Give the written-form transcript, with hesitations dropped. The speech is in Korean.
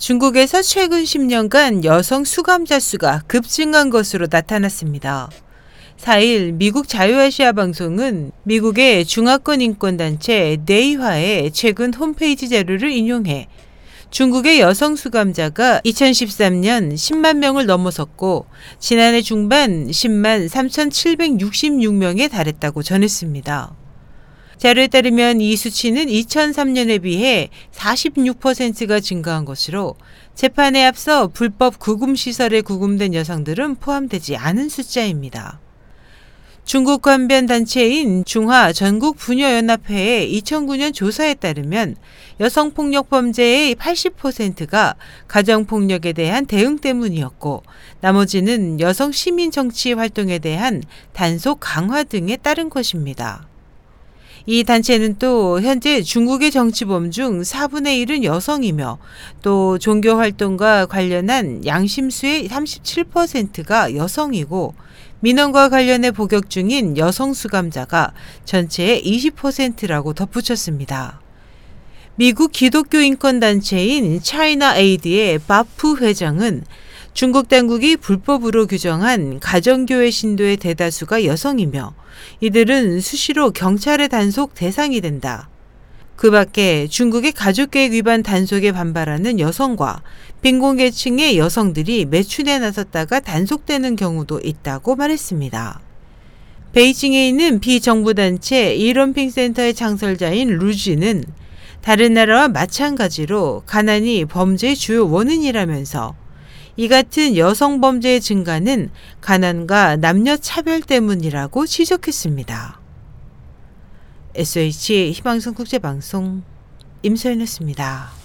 중국에서 최근 10년간 여성 수감자 수가 급증한 것으로 나타났습니다. 4일 미국 자유아시아 방송은 미국의 중화권 인권단체 네이화의 최근 홈페이지 자료를 인용해 중국의 여성 수감자가 2013년 10만 명을 넘어섰고 지난해 중반 10만 3,766명에 달했다고 전했습니다. 자료에 따르면 이 수치는 2003년에 비해 46%가 증가한 것으로 재판에 앞서 불법 구금시설에 구금된 여성들은 포함되지 않은 숫자입니다. 중국 관련 단체인 중화전국부녀연합회의 2009년 조사에 따르면 여성폭력범죄의 80%가 가정폭력에 대한 대응 때문이었고 나머지는 여성 시민 정치 활동에 대한 단속 강화 등에 따른 것입니다. 이 단체는 또 현재 중국의 정치범 중 4분의 1은 여성이며 또 종교활동과 관련한 양심수의 37%가 여성이고 민원과 관련해 복역 중인 여성 수감자가 전체의 20%라고 덧붙였습니다. 미국 기독교 인권단체인 차이나에이드의 바프 회장은 중국 당국이 불법으로 규정한 가정교회 신도의 대다수가 여성이며 이들은 수시로 경찰의 단속 대상이 된다. 그 밖에 중국의 가족계획 위반 단속에 반발하는 여성과 빈곤계층의 여성들이 매춘에 나섰다가 단속되는 경우도 있다고 말했습니다. 베이징에 있는 비정부단체 이런핑센터의 창설자인 루지는 다른 나라와 마찬가지로 가난이 범죄의 주요 원인이라면서 이 같은 여성 범죄의 증가는 가난과 남녀 차별 때문이라고 지적했습니다. SH 희망사 국제방송 임소연이었습니다.